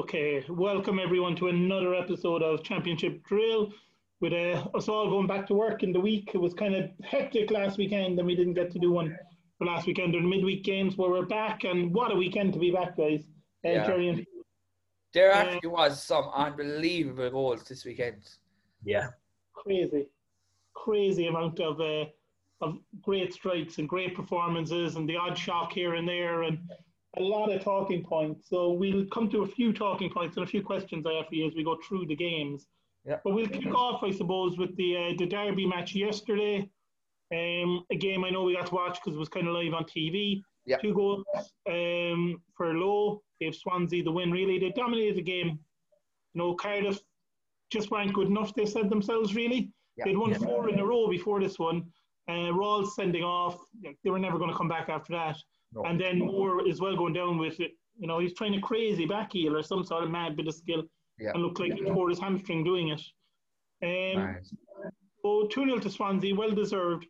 Okay, welcome everyone to another episode of Championship Drill with us all going back to work in the week. It was kind of hectic last weekend and we didn't get to do one for last weekend or midweek games where we're back, and what a weekend to be back, guys. Yeah. There actually was some unbelievable goals this weekend. Yeah. Crazy amount of great strikes and great performances and the odd shock here and there and a lot of talking points. So we'll come to a few talking points and a few questions I have for you as we go through the games. Yeah. But we'll kick off, I suppose, with the Derby match yesterday. A game I know we got to watch because it was kind of live on TV. Yeah. 2 goals for Lowe. Gave Swansea the win, really. They dominated the game. You know, Cardiff just weren't good enough, they said themselves, really. Yeah. They'd won 4 in a row before this one. Rawls sending off. They were never going to come back after that. No. And then Moore as well going down with it. You know, he's trying a crazy back heel or some sort of mad bit of skill. Yeah. And looked like he tore his hamstring doing it. Nice. So 2-0 to Swansea, well deserved.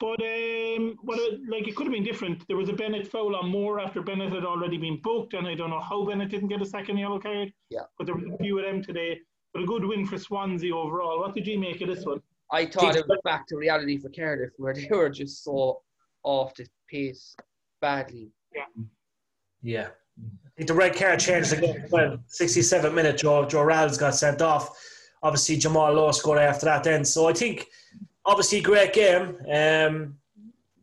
But it could have been different. There was a Bennett foul on Moore after Bennett had already been booked, and I don't know how Bennett didn't get a second yellow card. Yeah. But there were a few of them today. But a good win for Swansea overall. What did you make of this one? I thought it was back to reality for Cardiff, where they were just so off the pace badly. Yeah. I think the red card changed the game. Well, 67 minutes, Joe Rowlands got sent off. Obviously, Jamal Lowe scored after that then. So I think, obviously, great game.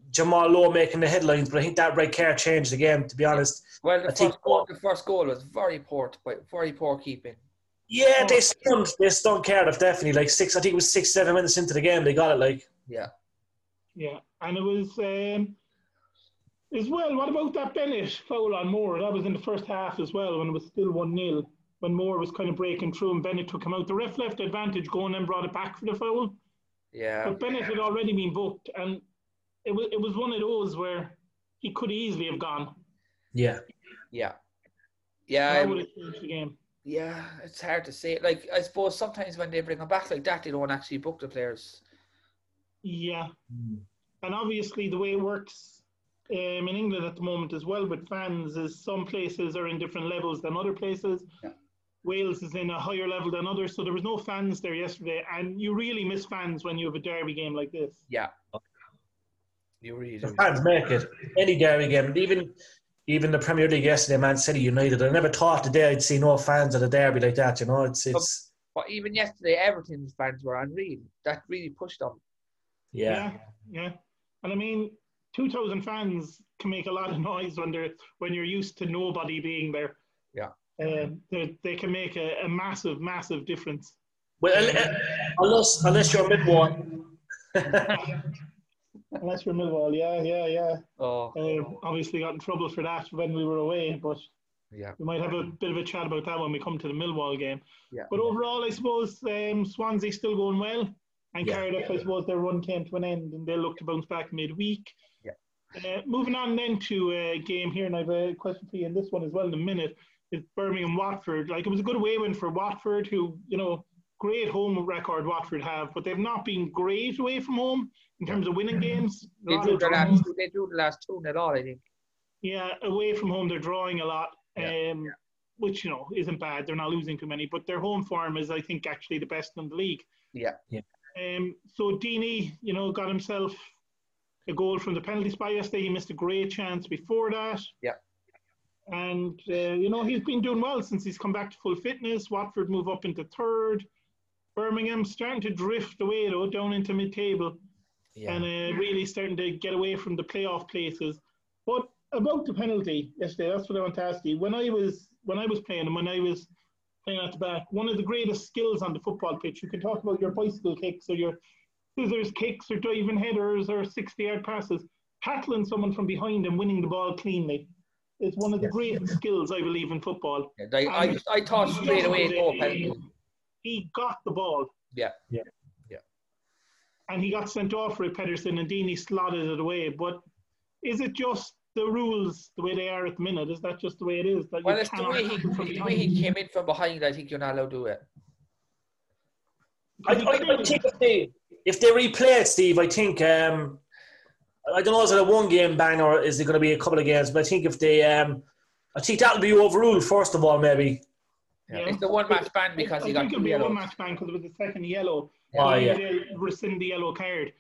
Jamal Lowe making the headlines, but I think that red card changed the game, to be honest. Well, the first goal was very poor keeping. Yeah, they stunned Cardiff, definitely. Like 7 minutes into the game, they got it, like. Yeah. Yeah, and it was, as well, what about that Bennett foul on Moore? That was in the first half as well, when it was still 1-0, when Moore was kind of breaking through and Bennett took him out. The ref left advantage going and brought it back for the foul. Yeah. But Bennett had already been booked, and it was one of those where he could easily have gone. Yeah. Yeah. Yeah. That would have changed the game. Yeah, it's hard to say. Like, I suppose sometimes when they bring them back like that, they don't actually book the players. Yeah. And obviously the way it works in England at the moment as well with fans is some places are in different levels than other places. Yeah. Wales is in a higher level than others, so there was no fans there yesterday. And you really miss fans when you have a derby game like this. Yeah. You really do. The fans make it. Any derby game. Even the Premier League yesterday, Man City United. I never thought today I'd see no fans at a derby like that, you know. But even yesterday, Everton's fans were unreal. That really pushed them. Yeah. And I mean, 2,000 fans can make a lot of noise when you're used to nobody being there. Yeah. They can make a massive, massive difference. Well, unless you're Millwall. Unless you're Millwall, yeah. Oh. Obviously got in trouble for that when we were away, but we might have a bit of a chat about that when we come to the Millwall game. Yeah. But overall, I suppose Swansea still going well, and Cardiff, I suppose their run came to an end, and they look to bounce back midweek. Yeah. Moving on then to a game here, and I have a question for you in this one as well in a minute. It's Birmingham Watford. Like, it was a good away win for Watford, who, you know, great home record Watford have, but they've not been great away from home in terms of winning games. They drew the last 2 at all, I think. Yeah, away from home they're drawing a lot, which, you know, isn't bad. They're not losing too many, but their home form is, I think, actually the best in the league. Yeah. So Deeney, you know, got himself a goal from the penalty spot yesterday. He missed a great chance before that. Yeah. And, you know, he's been doing well since he's come back to full fitness. Watford move up into 3rd. Birmingham starting to drift away, though, down into mid-table. Yeah. And really starting to get away from the playoff places. But about the penalty yesterday, that's what I want to ask you. When I was playing at the back, one of the greatest skills on the football pitch, you can talk about your bicycle kicks or your scissors kicks or diving headers or 60-yard passes. Tackling someone from behind and winning the ball cleanly. It's one of the greatest skills, I believe, in football. Yeah, I thought straight away penalty. He got the ball. Yeah. And he got sent off for a Pedersen, and Deeney slotted it away. But is it just the rules the way they are at the minute? Is that just the way it is? Well, it's the way he came in from behind. I think you're not allowed to do it. I think if they replay it, Steve, I think... I don't know, is it a 1-game ban or is it going to be a couple of games? But I think if they, I think that'll be overruled first of all, maybe. Yeah. Yeah. It's the one-match ban because he got two yellows. It'll be a one-match ban because it was the second yellow. Oh, yeah. Rescind the yellow card.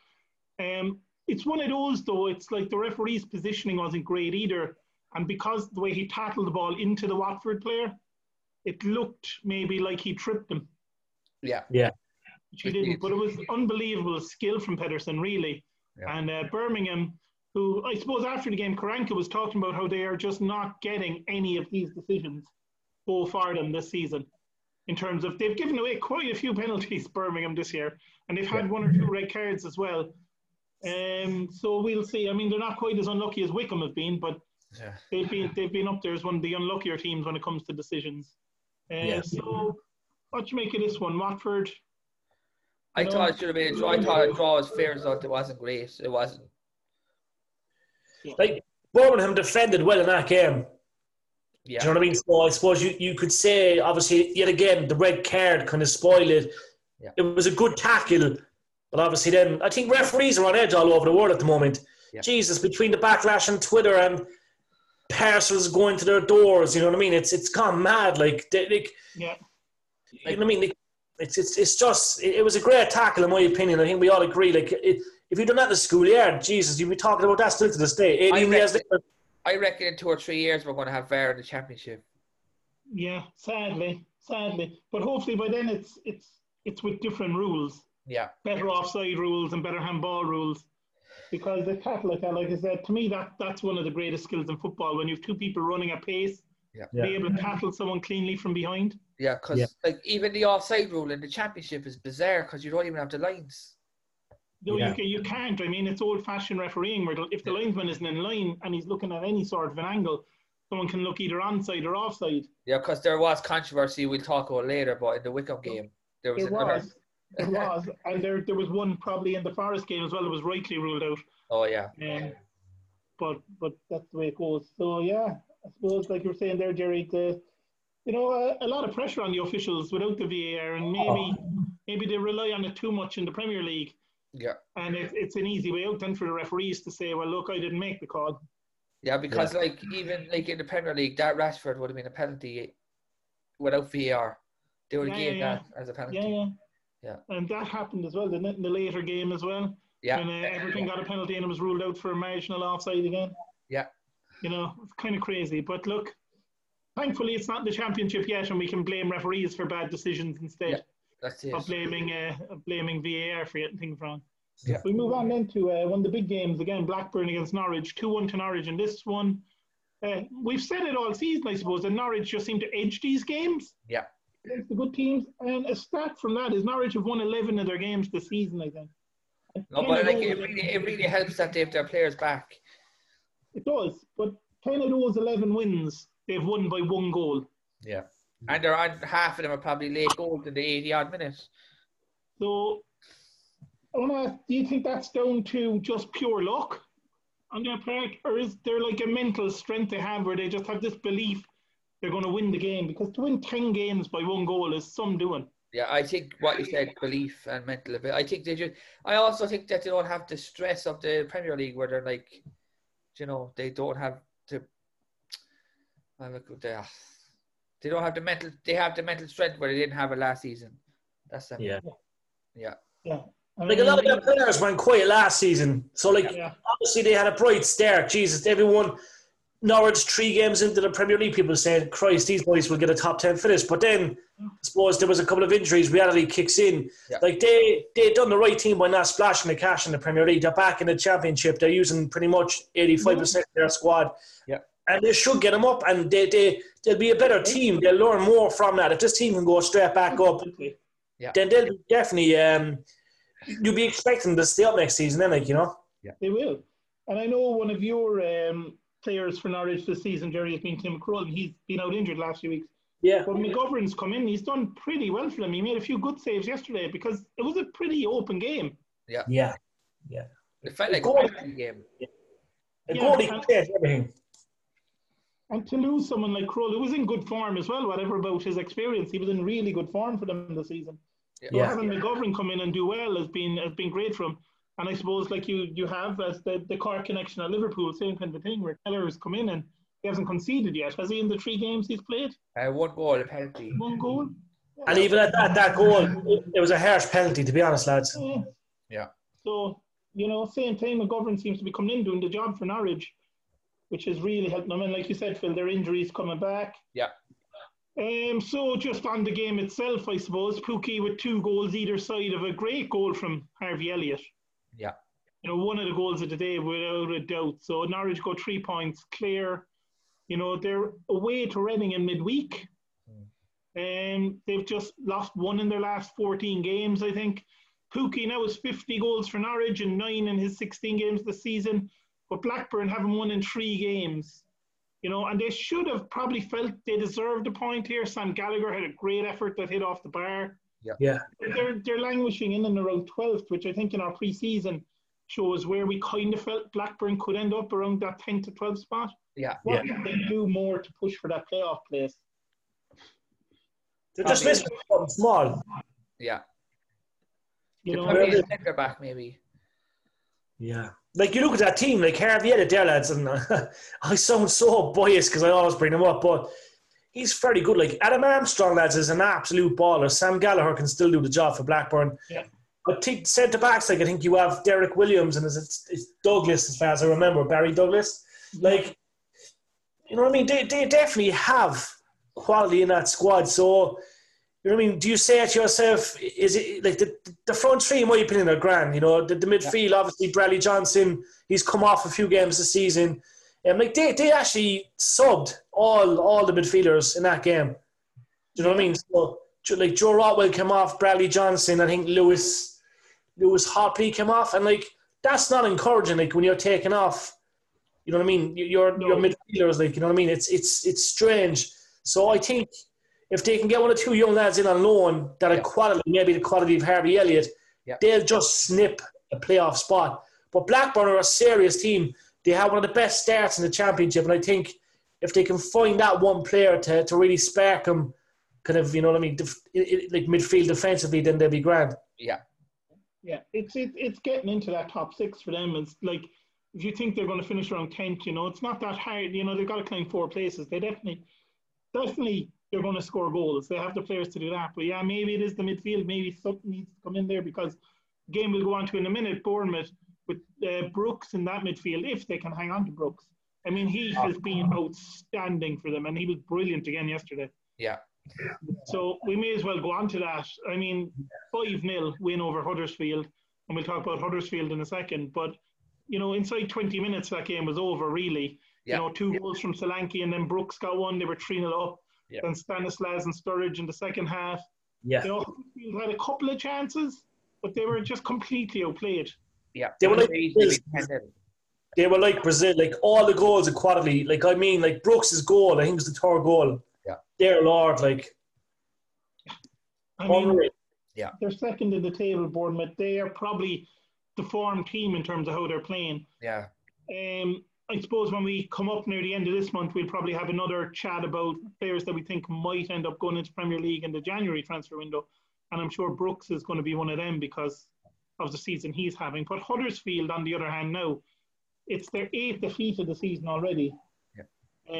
It's one of those, though. It's like the referee's positioning wasn't great either. And because the way he tackled the ball into the Watford player, it looked maybe like he tripped him. Yeah. Yeah. Which he didn't. But it was unbelievable skill from Pedersen, really. Yeah. And Birmingham, who I suppose after the game, Karanka was talking about how they are just not getting any of these decisions go for them this season. In terms of, they've given away quite a few penalties, Birmingham, this year. And they've had one or two red cards as well. So we'll see. I mean, they're not quite as unlucky as Wickham have been, but they've been up there as one of the unluckier teams when it comes to decisions. So what do you make of this one, Watford? I thought it should have been a draw. I thought a draw was fair, result. It wasn't great. It wasn't. Yeah. Like, Birmingham defended well in that game. Yeah. Do you know what I mean? So I suppose you could say, obviously, yet again, the red card kind of spoiled it. Yeah. It was a good tackle. But obviously then, I think referees are on edge all over the world at the moment. Yeah. Jesus, between the backlash and Twitter and parcels going to their doors, you know what I mean? It's gone mad. You know what I mean? It was a great tackle, in my opinion. I think we all agree. If you'd done that in the schoolyard, Jesus, you'd be talking about that still to this day. I reckon in 2 or 3 years we're going to have VAR in the championship. Yeah, sadly. But hopefully by then it's with different rules. Yeah. Better offside rules and better handball rules. Because the tackle like that, like I said, to me that's one of the greatest skills in football, when you have two people running at pace, be able to tackle someone cleanly from behind. Yeah, because like even the offside rule in the championship is bizarre because you don't even have the lines. No, you can't. I mean, it's old-fashioned refereeing where if the linesman isn't in line and he's looking at any sort of an angle, someone can look either onside or offside. Yeah, because there was controversy, we'll talk about later, but in the Wickham game, there was another. And there was one probably in the Forest game as well that was rightly ruled out. Oh, yeah. But that's the way it goes. So, yeah, I suppose, like you were saying there, Jerry, a lot of pressure on the officials without the VAR, and maybe they rely on it too much in the Premier League. Yeah, and it's an easy way out then for the referees to say, "Well, look, I didn't make the call." Yeah, because even in the Premier League, that Rashford would have been a penalty without VAR. They would have given that as a penalty. Yeah. And that happened as well, didn't it, in the later game as well? Yeah. And everything got a penalty, and it was ruled out for a marginal offside again. Yeah. You know, it's kind of crazy, but look, thankfully it's not the championship yet, and we can blame referees for bad decisions instead. Yeah. That's it. Blaming VAR for getting things wrong. Yeah. We move on then to one of the big games again, Blackburn against Norwich, 2-1 to Norwich in this one. We've said it all season, I suppose, that Norwich just seem to edge these games. Yeah. Against the good teams, and a stat from that is Norwich have won 11 of their games this season, I think. No, but I think it really helps that they have their players back. It does, but 10 of those 11 wins, they've won by one goal. Yeah. And half of them are probably late goals in the 80-odd minutes. So, I want to ask, do you think that's down to just pure luck on their part? Or is there like a mental strength they have where they just have this belief they're going to win the game? Because to win 10 games by one goal is some doing. Yeah, I think what you said, belief and mental ability. I also think that they don't have the stress of the Premier League where they're like, you know, they don't have to... They don't have the mental. They have the mental strength where they didn't have it last season. That's them. Yeah. I mean, like a lot of their players went quiet last season, so obviously they had a bright start. Jesus, everyone. Norwich 3 games into the Premier League, people saying, "Christ, these boys will get a top 10 finish." But then, I suppose there was a couple of injuries. Reality kicks in. Yeah. Like they done the right thing by not splashing the cash in the Premier League. They're back in the Championship. They're using pretty much 85% of their squad. Yeah. And they should get them up, and they'll be a better team. They'll learn more from that. If this team can go straight back up, then they'll be definitely you'll be expecting them to stay up next season, then, like, you know. Yeah. They will. And I know one of your players for Norwich this season, Jerry, has been Tim Crowell, and he's been out injured last few weeks. Yeah. But McGovern's come in. He's done pretty well for them. He made a few good saves yesterday because it was a pretty open game. Yeah. Yeah. Yeah. It felt like a game. The goalie played everything. And to lose someone like Kroll, who was in good form as well, whatever about his experience, he was in really good form for them this season. Yeah. So having McGovern come in and do well has been great for him. And I suppose, like you have as the Cork connection at Liverpool, same kind of thing where Keller's come in and He hasn't conceded yet, has he, in the three games he's played? One goal, a penalty. One goal? Yeah. And even at that goal, it was a harsh penalty, to be honest, lads. Yeah. So, you know, same thing, McGovern seems to be coming in, doing the job for Norwich, which has really helped them. I mean, like you said, Phil, their injuries coming back. Yeah. So just on the game itself, I suppose, Pukki with two goals either side of a great goal from Harvey Elliott. Yeah. You know, one of the goals of the day, without a doubt. So Norwich got 3 points clear. You know, they're away to Reading in midweek. They've just lost one in their last 14 games, I think. Pukki now is 50 goals for Norwich and 9 in his 16 games this season. But Blackburn haven't won in 3 games. You know, and they should have probably felt they deserved a point here. Sam Gallagher had a great effort that hit off the bar. Yeah. They're languishing in and around 12th, which I think in our pre-season shows where we kind of felt Blackburn could end up around that 10 to 12 spot. What can they do more to push for that playoff place? They're just missing something small. Yeah. You know, probably a centre back, maybe. Yeah. Like, you look at that team, like Harvey Elliott there, lads, and I sound so biased because I always bring him up, but he's very good. Like, Adam Armstrong, lads, is an absolute baller. Sam Gallagher can still do the job for Blackburn. Yeah. But centre-backs, like, I think you have Derek Williams and it's Douglas, as far as I remember, Barry Douglas. Like, you know what I mean? They definitely have quality in that squad. So, you know what I mean? Do you say it to yourself, is it, like, the front three, in my opinion, are grand, you know? The midfield, obviously, Bradley Johnson, he's come off a few games this season. And, like, they actually subbed all the midfielders in that game. Do you know what I mean? So, like, Joe Rotwell came off, Bradley Johnson, I think Lewis Hopley came off, and like that's not encouraging. Like when you're taking off, you know what I mean. Your midfielders, like you know what I mean. It's strange. So I think if they can get one or two young lads in on loan that are quality, maybe the quality of Harvey Elliott, they'll just snip a playoff spot. But Blackburn are a serious team. They have one of the best starts in the championship, and I think if they can find that one player to really spark them, kind of you know what I mean, like midfield defensively, then they'll be grand. Yeah. Yeah, it's getting into that top six for them. It's like, if you think they're going to finish around 10th, you know, it's not that hard. You know, they've got to climb 4 places. They definitely, they're going to score goals. They have the players to do that. But yeah, maybe it is the midfield. Maybe something needs to come in there because the game we'll go on to in a minute, Bournemouth, with Brooks in that midfield, if they can hang on to Brooks. I mean, he has been outstanding for them and he was brilliant again yesterday. Yeah. So we may as well go on to that. I mean, 5-0 win over Huddersfield, and we'll talk about Huddersfield in a second. But, you know, inside 20 minutes that game was over, really. Yeah. You know, 2 goals from Solanke, and then Brooks got one. They were 3-0 up. Yeah. Then Stanislas and Sturridge in the second half. Yeah. You know, Huddersfield had a couple of chances, but they were just completely outplayed. Yeah. They were like Brazil. Like, all the goals are quality. Like, I mean, like, Brooks' goal, I think it was the 3rd goal. Yeah. Dear Lord, like, I mean, they're second in the table, Bournemouth. They are probably the form team in terms of how they're playing. Yeah. I suppose when we come up near the end of this month, we'll probably have another chat about players that we think might end up going into Premier League in the January transfer window. And I'm sure Brooks is going to be one of them because of the season he's having. But Huddersfield, on the other hand, now, it's their 8th defeat of the season already. Yeah.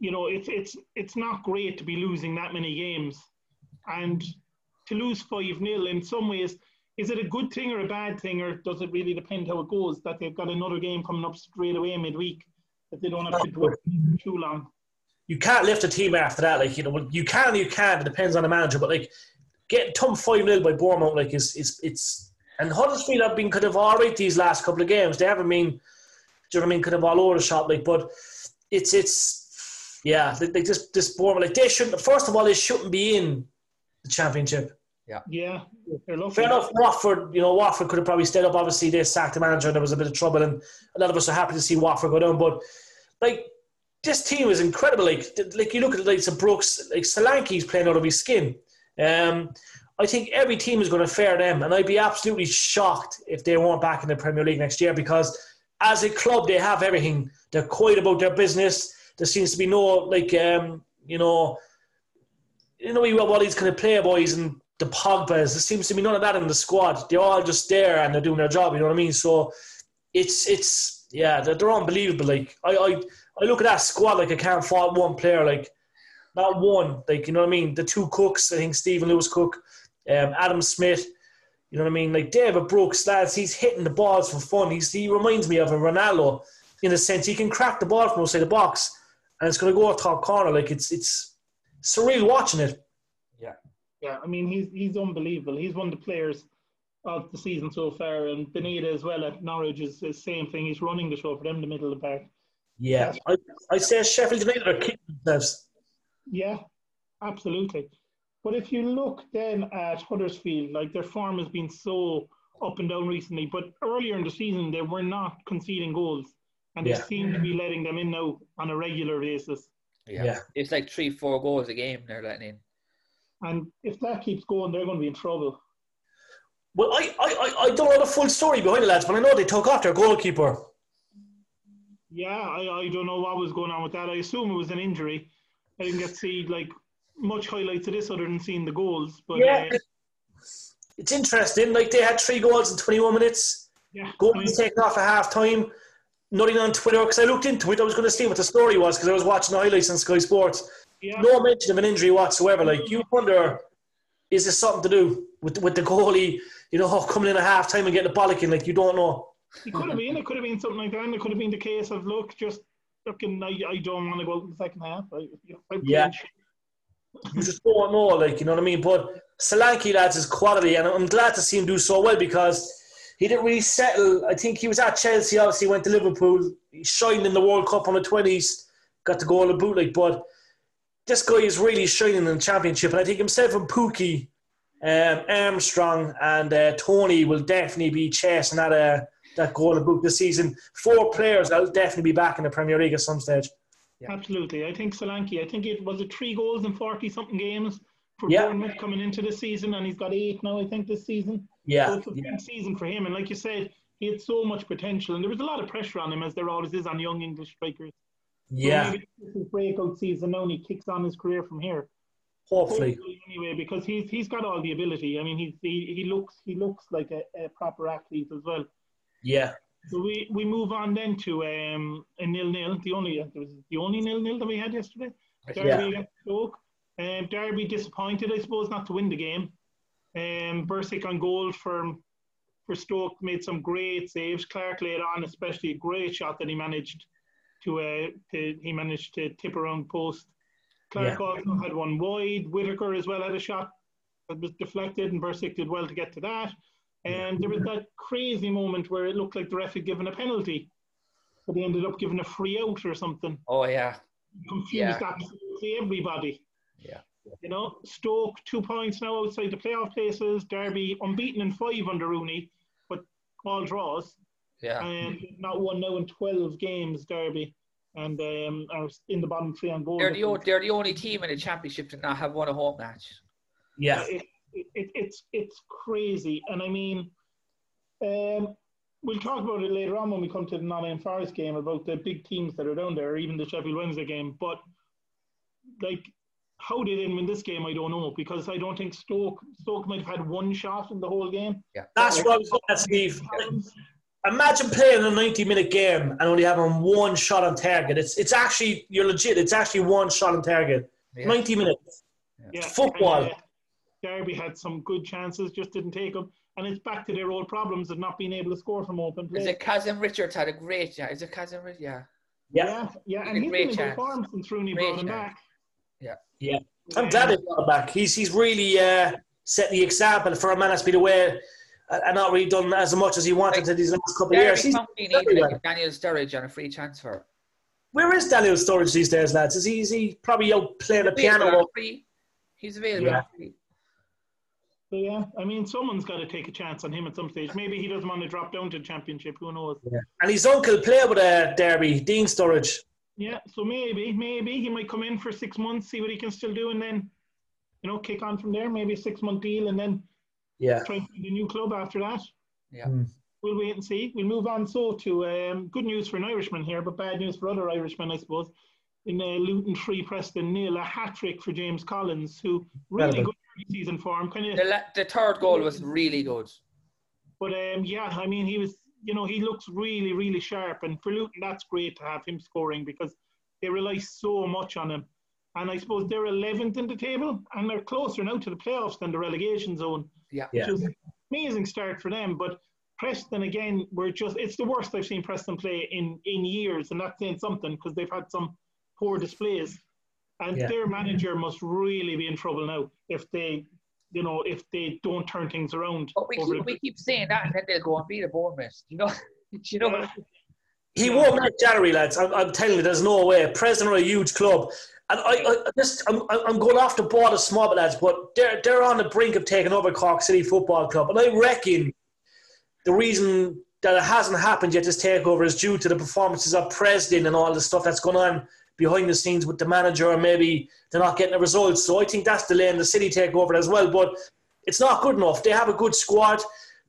You know, it's not great to be losing that many games. And to lose 5-0 in some ways, is it a good thing or a bad thing, or does it really depend how it goes, that they've got another game coming up straight away midweek that they don't have to do too long? You can't lift a team after that. Like, you know, you can, it depends on the manager. But, like, getting thumped 5-0 by Bournemouth, like, it's... And Huddersfield have been kind of all right these last couple of games. They haven't been, do you know what I mean, kind of all over the shop. Like, but it's... Yeah, like this Bournemouth, like they shouldn't. First of all, they shouldn't be in the championship. Yeah, yeah. Fair enough. Watford, you know, Watford could have probably stayed up. Obviously, they sacked the manager, and there was a bit of trouble. And a lot of us are happy to see Watford go down. But like this team is incredible. Like you look at like some Brooks, like Solanke's playing out of his skin. I think every team is going to fare them, and I'd be absolutely shocked if they weren't back in the Premier League next year because as a club, they have everything. They're quiet about their business. There seems to be no, like, you know, you have all these kind of playboys and the Pogbas. There seems to be none of that in the squad. They're all just there and they're doing their job, you know what I mean? So it's Yeah, they're unbelievable. Like I look at that squad, like I can't fault one player. Like not one. Like, you know what I mean? The two Cooks, I think Stephen Lewis Cook, Adam Smith. You know what I mean? Like David Brooks, lads, he's hitting the balls for fun. He reminds me of a Ronaldo in the sense he can crack the ball from outside the box and it's going to go out top corner. Like it's surreal watching it. Yeah, yeah. I mean, he's unbelievable. He's one of the players of the season so far, and Benitez as well at Norwich is the same thing. He's running the show for them in the middle of the park. Yeah, I say Sheffield United are kicking themselves. Yeah, absolutely. But if you look then at Huddersfield, like their form has been so up and down recently, but earlier in the season they were not conceding goals, and they seem to be letting them in now on a regular basis. Yeah, it's like 3-4 goals a game they're letting in. And if that keeps going, they're going to be in trouble. Well, I don't know the full story behind the lads, but I know they took off their goalkeeper. Yeah, I don't know what was going on with that. I assume it was an injury. I didn't get to see like much highlights of this other than seeing the goals. But yeah, it's interesting. Like they had 3 goals in 21 minutes. Yeah, goal was taken off at half time. Nothing on Twitter, because I looked into it. I was going to see what the story was because I was watching the highlights on Sky Sports. Yeah. No mention of an injury whatsoever. Like you wonder, is this something to do with the goalie? You know, coming in at half time and getting a bollocking, like you don't know. It could have been something like that. And it could have been the case of I don't want to go out in the second half. You just don't know, like, you know what I mean. But Solanke, lads, is quality, and I'm glad to see him do so well because he didn't really settle. I think he was at Chelsea, obviously went to Liverpool, he shined in the World Cup on the 20s, got the goal in the bootleg. But this guy is really shining in the Championship, and I think himself and Pukki, Armstrong and Tony will definitely be chasing that goal in book this season. 4 players that will definitely be back in the Premier League at some stage. Yeah. Absolutely. I think Solanke, it was 3 goals in 40-something games for Bournemouth coming into this season, and he's got 8 now, I think, this season. Yeah. So it's a big season for him, and like you said, he had so much potential, and there was a lot of pressure on him, as there always is on young English strikers. Yeah. Maybe this is breakout season now, and he kicks on his career from here. Hopefully anyway, because he's got all the ability. I mean, he looks like a proper athlete as well. Yeah. So we move on then to a 0-0. The only 0-0 that we had yesterday. Derby against Stoke. Derby disappointed, I suppose, not to win the game. Bursic on goal for Stoke made some great saves. Clark later on, especially a great shot that he managed to tip around post. Clark also had one wide. Whittaker as well had a shot that was deflected, and Bursic did well to get to that. And there was that crazy moment where it looked like the ref had given a penalty, but he ended up giving a free out or something. Oh, yeah. Confused absolutely everybody. Yeah. You know, Stoke 2 points now outside the playoff places. Derby unbeaten in 5 under Rooney, but all draws. Yeah. And not one now in 12 games, Derby. And are in the bottom 3 on goal. They're the only team in the Championship to not have won a home match. Yeah, it's crazy, and I mean, we'll talk about it later on when we come to the Nottingham Forest game about the big teams that are down there, or even the Sheffield Wednesday game. But like, how they didn't win this game, I don't know, because I don't think Stoke might have had one shot in the whole game. Yeah, that's what I was going to Steve. Imagine playing a 90-minute game and only having one shot on target. It's actually, you're legit. It's actually one shot on target. Yeah. 90 minutes. Yeah. It's football. Derby had some good chances, just didn't take them. And it's back to their old problems of not being able to score from open play. Is it Kazim Richards had a great chance? Yeah. And he's been in good form since Rooney brought him back. Yeah. I'm glad he brought him back. He's really set the example for a man that's been away and not really done as much as he wanted in these last couple of years. Daniel Sturridge on a free transfer. Where is Daniel Sturridge these days, lads? Is he probably out playing the piano? He's available. Yeah. So yeah, I mean, someone's got to take a chance on him at some stage. Maybe he doesn't want to drop down to the Championship. Who knows? Yeah. And his uncle played with Derby, Dean Sturridge. Yeah, so maybe he might come in for 6 months, see what he can still do, and then, you know, kick on from there. Maybe a 6-month deal, and then. Yeah. Trying to find a new club after that. Yeah. We'll wait and see. We'll move on to good news for an Irishman here, but bad news for other Irishmen, I suppose. In Luton 3, Preston 0, a hat-trick for James Collins, who really good season for him. The third goal was really good. But, I mean, he was you know, he looks really, really sharp. And for Luton, that's great to have him scoring because they rely so much on him. And I suppose they're 11th in the table and they're closer now to the playoffs than the relegation zone. Yeah. Which is an amazing start for them. But Preston, again, it's the worst I've seen Preston play in years. And that's saying something because they've had some poor displays. And their manager must really be in trouble now if they... you know, if they don't turn things around. But we keep saying that, and then they'll go and beat a Bournemouth. You know. He won't make January, lads. I'm telling you, there's no way. Preston are a huge club. And I'm going off the board of small, lads, but they're on the brink of taking over Cork City Football Club. And I reckon the reason that it hasn't happened yet, this takeover, is due to the performances of Preston and all the stuff that's going on behind the scenes with the manager, or maybe they're not getting the results. So I think that's delaying the City takeover as well. But it's not good enough. They have a good squad.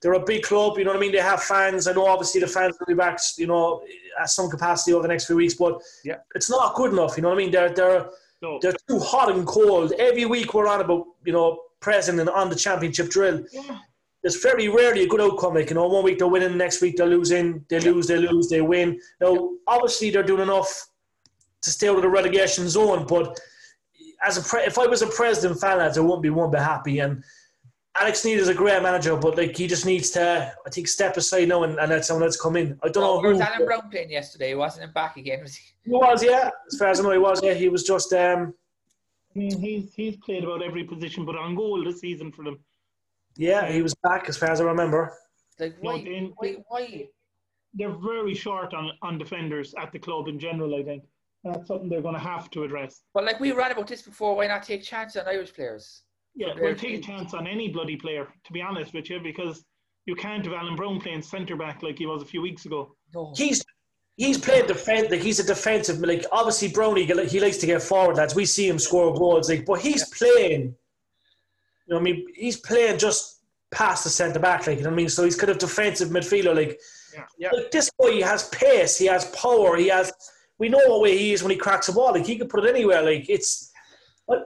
They're a big club. You know what I mean? They have fans. I know obviously the fans will be back, you know, at some capacity over the next few weeks. But it's not good enough. You know what I mean? They're too hot and cold. Every week we're on about, you know, Preston and on the championship drill. Yeah. There's very rarely a good outcome. Like, you know, one week they're winning, next week they're losing. They lose, they win. Now, obviously they're doing enough to stay out of the relegation zone, but as if I was a Preston fan, I wouldn't be one bit happy. And Alex Neil is a great manager, but like he just needs to, I think, step aside now and let someone else come in. I don't know who. Was Alan Brown playing yesterday? Wasn't he back again? Was he? He was, yeah. As far as I know, he was. Yeah, he was just. I mean, he's played about every position, but on goal this season for them. Yeah, he was back as far as I remember. Like why? They're very short on defenders at the club in general, I think. That's something they're going to have to address. But like we ran about this before, why not take chances on Irish players? Yeah, we'll take a chance on any bloody player, to be honest with you, because you can't have Alan Brown playing centre-back like he was a few weeks ago. No. He's played defence, like he's a defensive, like obviously Brownie, he likes to get forward, lads. We see him score goals, like, but he's playing, you know what I mean, he's playing just past the centre-back, like, you know what I mean, so he's kind of defensive midfielder, like, like this boy, he has pace, he has power, he has... We know what way he is when he cracks a ball. Like, he could put it anywhere. Like, it's...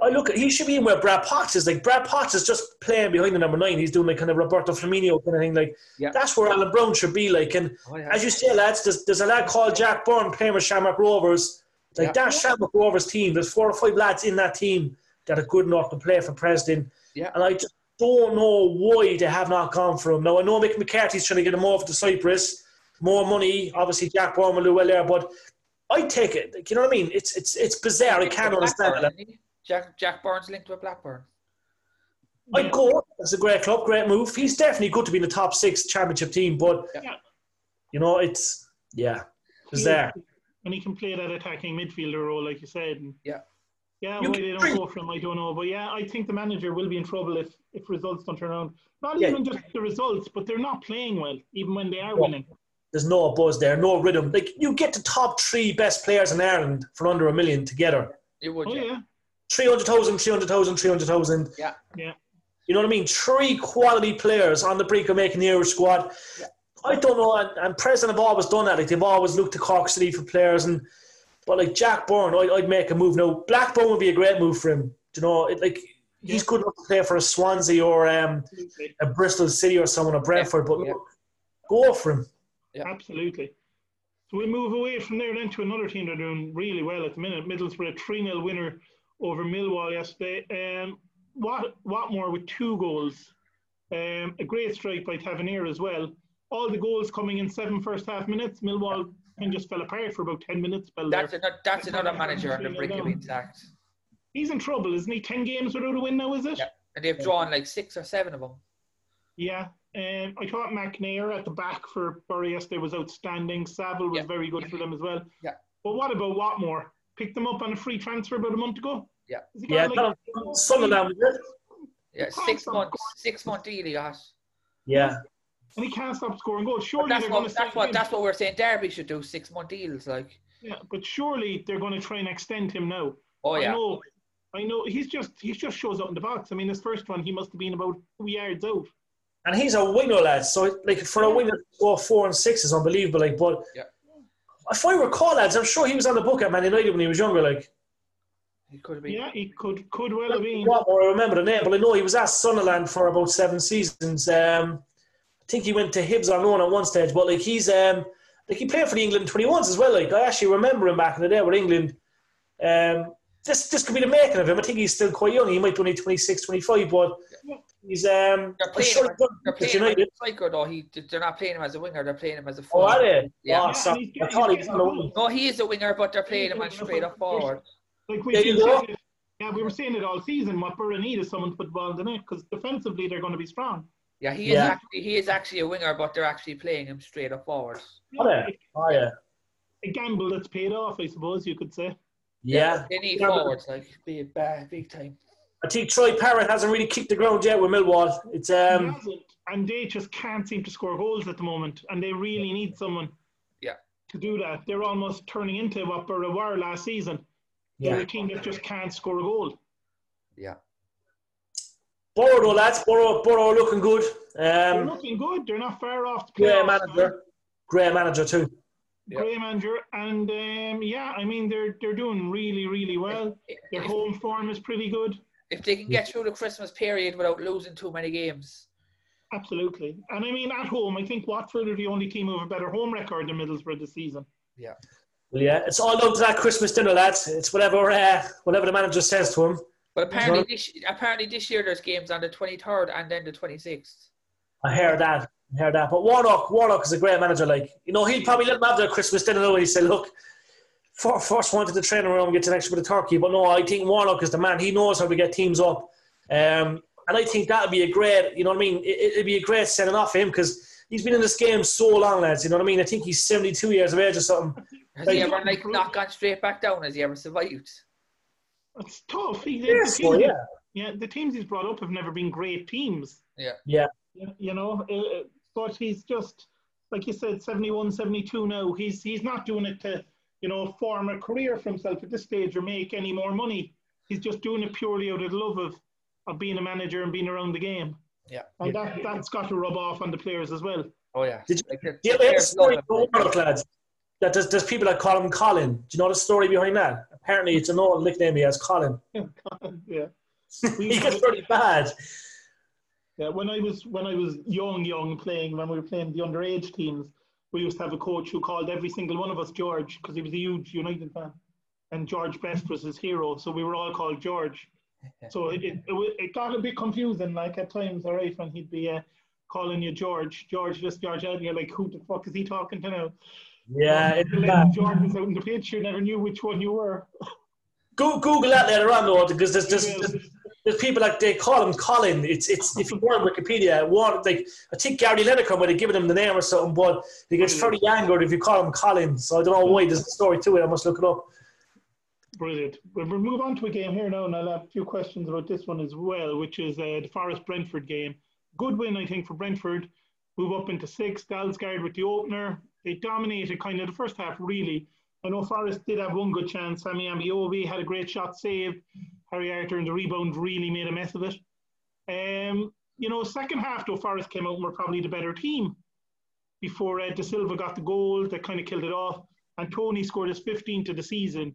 I look at... He should be in where Brad Potts is. Like, Brad Potts is just playing behind the number 9. He's doing, like, kind of Roberto Firmino kind of thing. Like, that's where Alan Brown should be. Like, and as you say, lads, there's a lad called Jack Byrne playing with Shamrock Rovers. Like, that's Shamrock Rovers team. There's 4 or 5 lads in that team that are good enough to play for Preston. Yeah. And I just don't know why they have not gone for him. Now, I know Mick McCarthy's trying to get him over to Cyprus. More money. Obviously, Jack Byrne will do well there, but... I take it. Like, you know what I mean? It's bizarre. I can't understand it. Jack Byrne's linked with Blackburn. I'd go. That's a great club, great move. He's definitely good to be in the top 6 championship team, but, you know, it's, bizarre. And he can play that attacking midfielder role, like you said. And why they don't go for him, I don't know. But, I think the manager will be in trouble if results don't turn around. Not even just the results, but they're not playing well, even when they are winning. There's no buzz there, no rhythm. Like, you get the top 3 best players in Ireland for under $1 million together. It would, 300,000, 300,000, 300,000. Yeah. You know what I mean? 3 quality players on the brink of making the Irish squad. Yeah. I don't know, and Preston have always done that. Like, they've always looked to Cork City for players. But, like, Jack Byrne, I'd make a move now. Blackburn would be a great move for him. Do you know, he's good enough to play for a Swansea or a Bristol City or someone, or Brentford. But look, go for him. Yeah. Absolutely. So we move away from there then to another team that are doing really well at the minute. Middlesbrough, 3-0 winner over Millwall yesterday. Watmore with 2 goals. A great strike by Tavernier as well. All the goals coming in 7 first half minutes. Millwall and just fell apart for about 10 minutes. That's another manager on the brink of intact. He's in trouble, isn't he? 10 games without a win now, is it? Yeah. And they've drawn like 6 or 7 of them. Yeah. I thought McNair at the back for Bury yesterday was outstanding. Saville was very good for them as well. Yeah. But what about Watmore? Picked them up on a free transfer about a month ago. Yeah. Sunderland. Yeah, 6 month deal he got. Yeah. And he can't stop scoring goals. Surely that's what we're saying. Derby should do 6 month deals, like. Yeah, but surely they're going to try and extend him now. Oh yeah. I know. He just shows up in the box. I mean, his first one he must have been about 2 yards out. And he's a winger, lad. So, like, for a winger to score 4 and 6 is unbelievable. Like, but if I recall, lads, I'm sure he was on the book at Man United when he was younger. Like, he could have been. Yeah, he could well have been. I remember the name, but I know he was at Sunderland for about 7 seasons. think he went to Hibs or Nolan at one stage, but like he's he played for the England 21s as well. Like I actually remember him back in the day with England. This could be the making of him. I think he's still quite young. He might be only 26, 25, but he's they're playing him as a striker though. They're not playing him as a winger. They're playing him as a forward. Oh, are they? Yeah. Oh, so I thought he was on the wing. No, he is a winger, but they're playing him as straight up forward. Like we were saying it all season. What Borough need is someone to put the ball in the net, because defensively they're going to be strong. Yeah, he is actually a winger, but they're actually playing him straight up forward. Yeah. Oh yeah, a gamble that's paid off, I suppose you could say. Yeah, they need forwards, like big time. I think Troy Parrott hasn't really kicked the ground yet with Millwall. It's he hasn't, and they just can't seem to score goals at the moment, and they really need someone. Yeah. To do that, they're almost turning into what Borough were last season. Yeah. They're a team that just can't score a goal. Yeah. Borough though, lads. Borough are looking good. They're looking good. They're not far off the playoffs. Great manager too. Yep. Graham Andrew, and I mean they're doing really, really well. Their home form is pretty good. If they can get through the Christmas period without losing too many games. Absolutely. And I mean at home, I think Watford are the only team with a better home record than Middlesbrough this season. Yeah. Well, yeah, it's all down to that Christmas dinner, lads. It's whatever the manager says to him. But apparently this year there's games on the 23rd and then the 26th. I heard that. But Warnock is a great manager. Like, you know, he'd probably let them have their Christmas dinner though. He said, look, first wanted to train around and get an extra bit of turkey. But no, I think Warnock is the man. He knows how to get teams up. And I think that would be a great, you know what I mean? It'd be a great sending off for him, because he's been in this game so long, lads. You know what I mean? I think he's 72 years of age or something. Has he ever not gone straight back down? Has he ever survived? It's tough. The teams he's brought up have never been great teams. Yeah. Yeah. You know, but he's just, like you said, 71, 72 now. He's not doing it to, you know, form a career for himself at this stage or make any more money. He's just doing it purely out of love of being a manager and being around the game. Yeah. And that's got to rub off on the players as well. Oh, yeah. There's people that call him Colin. Do you know the story behind that? Apparently, it's an old nickname he has, Colin. Yeah. He gets pretty bad. Yeah, when I was young playing, when we were playing the underage teams, we used to have a coach who called every single one of us George, because he was a huge United fan, and George Best was his hero, so we were all called George. So it got a bit confusing, like at times, all right, when he'd be calling you George this, George that, and you're like, who the fuck is he talking to now? Yeah, George was out in the pitch, you never knew which one you were. Google that later on though, because there's people like they call him Colin. It's if you go on Wikipedia, I think Gary Lineker might have given him the name or something, but he gets very angered if you call him Colin. So I don't know why. There's a story to it. I must look it up. Brilliant. We'll move on to a game here now, and I'll have a few questions about this one as well, which is the Forest Brentford game. Good win, I think, for Brentford. Move up into sixth. Dalsgaard with the opener. They dominated kind of the first half, really. I know Forrest did have one good chance. Sammy Ambiobi had a great shot saved. Harry Arter and the rebound really made a mess of it. You know, second half, though, Forrest came out and were probably the better team before De Silva got the goal that kind of killed it off. And Tony scored his 15th of the season.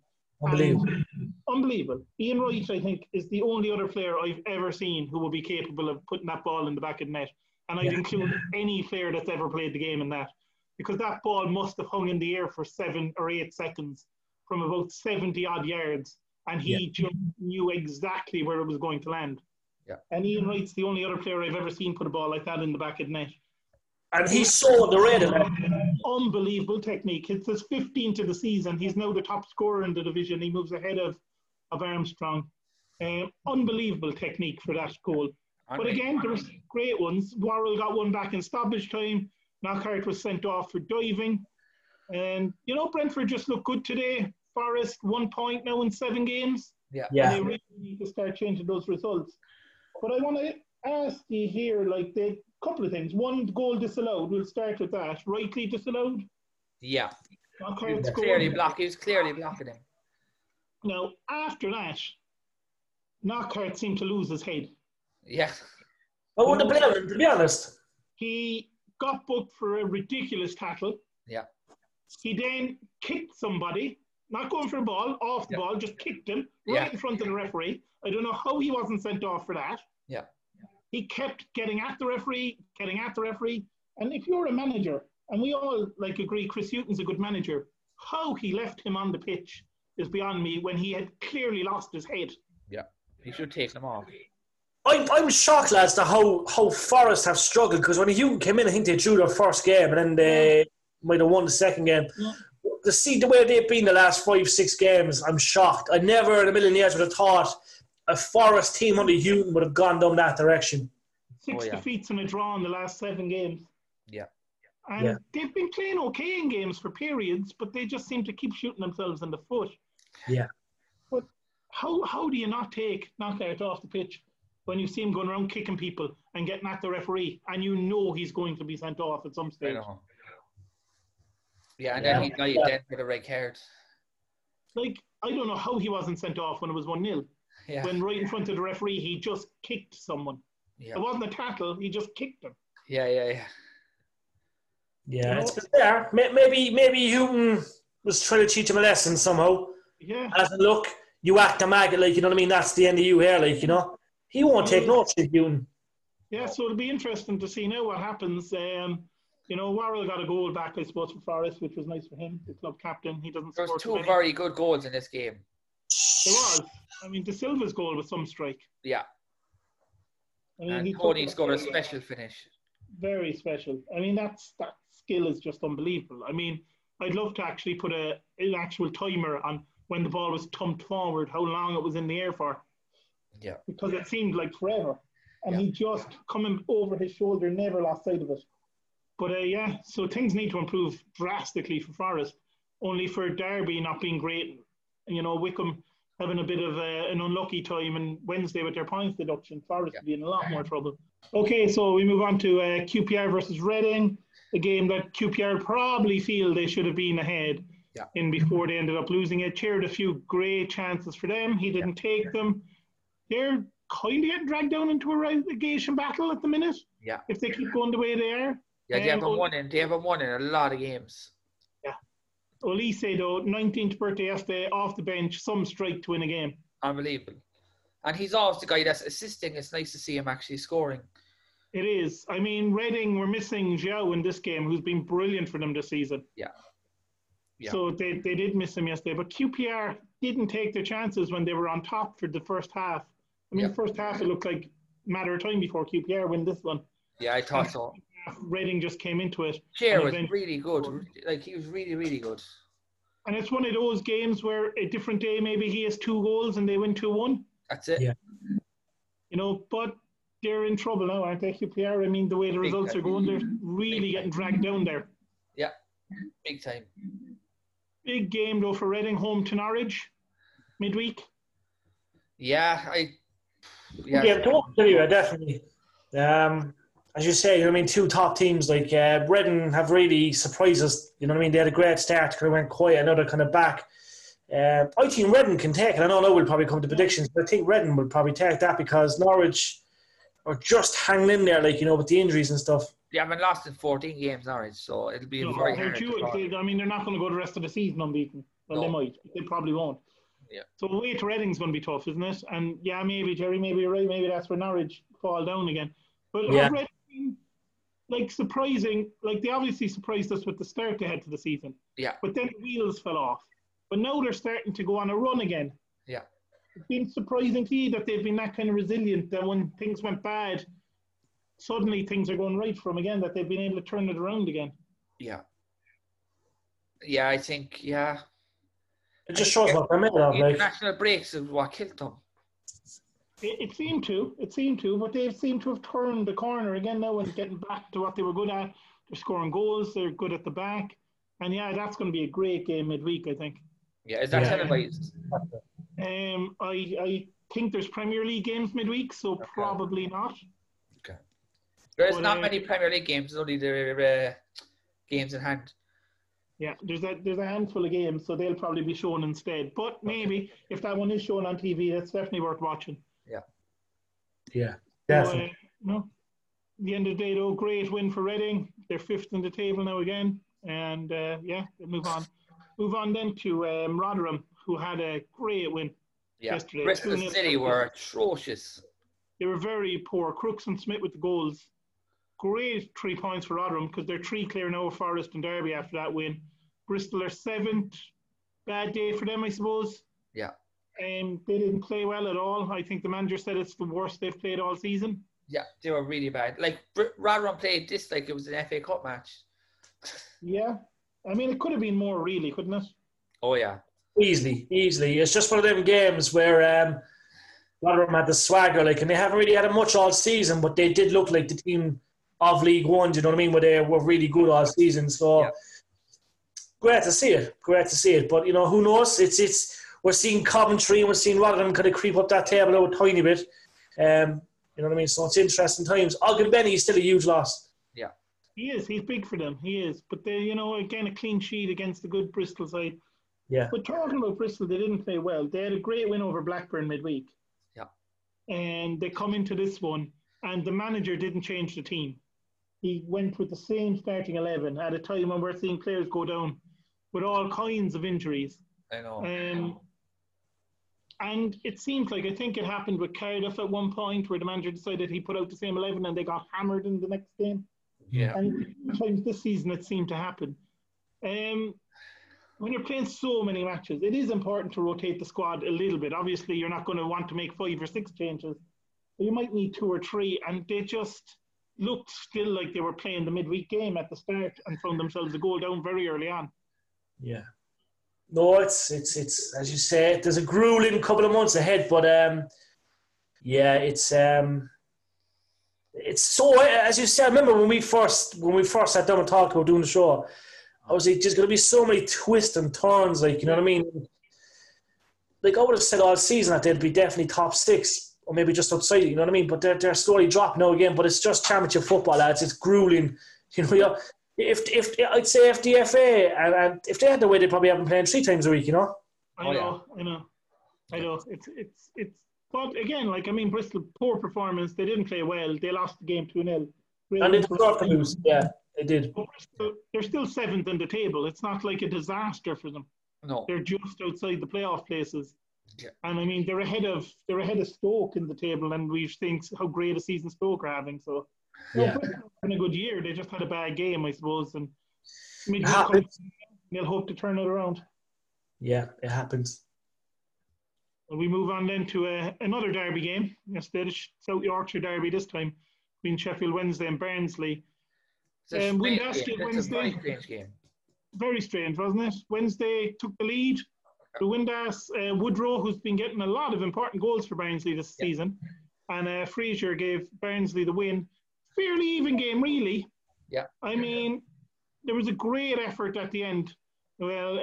Unbelievable. Ian Wright, I think, is the only other player I've ever seen who will be capable of putting that ball in the back of the net. And I'd include any player that's ever played the game in that. Because that ball must have hung in the air for 7 or 8 seconds from about 70-odd yards, and he just knew exactly where it was going to land. Yeah. And Ian Wright's the only other player I've ever seen put a ball like that in the back of the net. And he's so underrated. Unbelievable technique. It's his 15th of the season. He's now the top scorer in the division. He moves ahead of Armstrong. Unbelievable technique for that goal. But again, there's great ones. Worrell got one back in stoppage time. Knockhart was sent off for diving. And, you know, Brentford just looked good today. Forest, 1 point now in 7 games. Yeah. And they really need to start changing those results. But I want to ask you here, like, a couple of things. One, goal disallowed. We'll start with that. Rightly disallowed? Yeah. Knockhart's goal. He was clearly blocking him. Now, after that, Knockhart seemed to lose his head. Yeah. I wouldn't blame him, to be honest. He got booked for a ridiculous tackle. Yeah. He then kicked somebody, not going for a ball, off the ball, just kicked him right in front of the referee. I don't know how he wasn't sent off for that. Yeah. He kept getting at the referee, And if you're a manager, and we all like agree Chris Hughton's a good manager, how he left him on the pitch is beyond me when he had clearly lost his head. Yeah, he should take them off. I was shocked, lads, at how Forest have struggled, because when Hughton came in, I think they drew their first game and then they might have won the second game. Yeah. To see the way they've been the last 5-6 games, I'm shocked. I never in a million years would have thought a Forest team under Hughton would have gone down that direction. Six defeats and a draw in the last 7 games. Yeah. And they've been playing okay in games for periods, but they just seem to keep shooting themselves in the foot. Yeah. But how do you not take Knockout off the pitch when you see him going around kicking people and getting at the referee and you know he's going to be sent off at some stage? Yeah, and then he got you dead with a red card. Like, I don't know how he wasn't sent off when it was 1-0. Yeah. When right in front of the referee, he just kicked someone. Yeah. It wasn't a tackle, he just kicked them. Yeah, it's bizarre. Maybe Hughton was trying to teach him a lesson somehow. Yeah. As in, look, you act a maggot, like, you know what I mean? That's the end of you here, like, you know? He won't take no shit, Hughton. Yeah, so it'll be interesting to see now what happens. You know, Warrell got a goal back, I suppose, for Forest, which was nice for him, the club captain. He doesn't score. There was two very good goals in this game. There was. I mean, De Silva's goal was some strike. Yeah. I mean, and Tony scored a special finish. Very special. I mean, that skill is just unbelievable. I mean, I'd love to actually put an actual timer on when the ball was thumped forward, how long it was in the air for. Yeah. Because it seemed like forever. And he just, coming over his shoulder, never lost sight of it. But so things need to improve drastically for Forest, only for Derby not being great. You know, Wickham having a bit of an unlucky time, and Wednesday with their points deduction, Forest will be in a lot more trouble. Okay, so we move on to QPR versus Reading, a game that QPR probably feel they should have been ahead in before they ended up losing it. Shared a few great chances for them. He didn't take them. They're kind of getting dragged down into a relegation battle at the minute. Yeah. If they keep going the way they are. Yeah, they haven't won in. They haven't won in a lot of games. Yeah. Olise, though, 19th birthday yesterday, off the bench, some strike to win a game. Unbelievable. And he's always the guy that's assisting. It's nice to see him actually scoring. It is. I mean, Reading were missing Zhao in this game, who's been brilliant for them this season. Yeah. So they did miss him yesterday. But QPR didn't take their chances when they were on top for the first half. I mean, the first half, it looked like a matter of time before QPR win this one. Yeah, I thought so. Reading just came into it. Cher was really good. Like, he was really, really good. And it's one of those games where a different day, maybe he has 2 goals and they win 2-1. That's it. Yeah. You know, but they're in trouble now, aren't they, QPR? I mean, the way the results are going, they're really getting dragged down there. Yeah, big time. Big game, though, for Reading, home to Norwich, midweek. Definitely. As you say, you know what I mean, 2 top teams, like Reading have really surprised us. You know what I mean? They had a great start, kind of went quiet, another kind of back. I think Reading can take it. I don't know, we'll probably come to predictions, but I think Reading will probably take that because Norwich are just hanging in there, like, you know, with the injuries and stuff. They haven't lost in 14 games, Norwich, so it'll be very hard. I mean, they're not going to go the rest of the season unbeaten. Well, they might. They probably won't. Yeah. So the way to Reading's going to be tough, isn't it? And maybe, Jerry, maybe you're right. Maybe that's where Norwich fall down again. But Reading, like, surprising, like, they obviously surprised us with the start they had to the season. Yeah. But then the wheels fell off. But now they're starting to go on a run again. Yeah. It's been surprising to you that they've been that kind of resilient, that when things went bad, suddenly things are going right for them again, that they've been able to turn it around again. Yeah. Yeah, I think, It just shows what they're made of. International breaks is what killed them. It seemed to, but they seem to have turned the corner again now and getting back to what they were good at. They're scoring goals, they're good at the back. And that's going to be a great game midweek, I think. Yeah, is that televised? I think there's Premier League games midweek, so probably not. Okay. There's not many Premier League games, there's only the games in hand. Yeah, there's a handful of games, so they'll probably be shown instead. But maybe, if that one is shown on TV, that's definitely worth watching. Yeah, definitely. So, at the end of the day, though, great win for Reading. They're 5th in the table now again. And, they move on. Move on then to Rotherham, who had a great win yesterday. Bristol City were atrocious. They were very poor. Crooks and Smith with the goals. Great 3 points for Rotherham because they're three clear now of Forest and Derby after that win. Bristol are seventh. Bad day for them, I suppose. Yeah. They didn't play well at all. I think the manager said it's the worst they've played all season. Yeah, they were really bad. Like, Rotherham played this like it was an FA Cup match. Yeah. I mean, it could have been more, really, couldn't it? Oh, yeah. Easily. It's just one of them games where Rotherham had the swagger, like, and they haven't really had it much all season, but they did look like the team of League One, do you know what I mean, where they were really good all season. So, yeah. Great to see it. But, you know, who knows? It's we're seeing Coventry and we're seeing Rotherham kind of creep up that table a tiny bit. You know what I mean? So it's interesting times. Ogden-Benny is still a huge loss. Yeah. He is. He's big for them. He is. But, they, you know, again, a clean sheet against the good Bristol side. Yeah. But talking about Bristol, they didn't play well. They had a great win over Blackburn midweek. Yeah. And they come into this one, and the manager didn't change the team. He went with the same starting 11 at a time when we're seeing players go down with all kinds of injuries. I know. And it seems like, I think it happened with Cardiff at one point where the manager decided he put out the same 11 and they got hammered in the next game. Yeah. And sometimes this season it seemed to happen. When you're playing so many matches, it is important to rotate the squad a little bit. Obviously, you're not going to want to make 5 or 6 changes, but you might need 2 or 3. And they just looked still like they were playing the midweek game at the start and found themselves a goal down very early on. Yeah. No, it's as you say, there's a grueling couple of months ahead, but it's so, as you say, I remember when we first sat down and talked about doing the show, I was like, there's going to be so many twists and turns, like, you know what I mean? Like, I would have said all season that they'd be definitely top 6 or maybe just outside, you know what I mean? But they're slowly dropping now again, but it's just championship football, lads. It's grueling, you know, you're, If I'd say if the FA and if they had the way, they probably haven't played 3 times a week, you know. I know. It's. But again, like, I mean, Bristol, poor performance. They didn't play well. They lost the game 2-0. And they deserved to lose. Yeah, they did. But Bristol, they're still 7th on the table. It's not like a disaster for them. No, they're just outside the playoff places. Yeah. And I mean, they're ahead of Stoke in the table, and we've seen how great a season Stoke are having. So. Yeah. Well, in a good year, they just had a bad game, I suppose, and they'll hope to turn it around. Yeah, it happens. Well, we move on then to another derby game. Yesterday, South Yorkshire derby this time between Sheffield Wednesday and Barnsley. It's a strange game. Very strange, wasn't it? Wednesday took the lead. The Windass Woodrow, who's been getting a lot of important goals for Barnsley this season, and Fraser gave Barnsley the win. Fairly even game, really. Yeah. I mean, there was a great effort at the end. Well,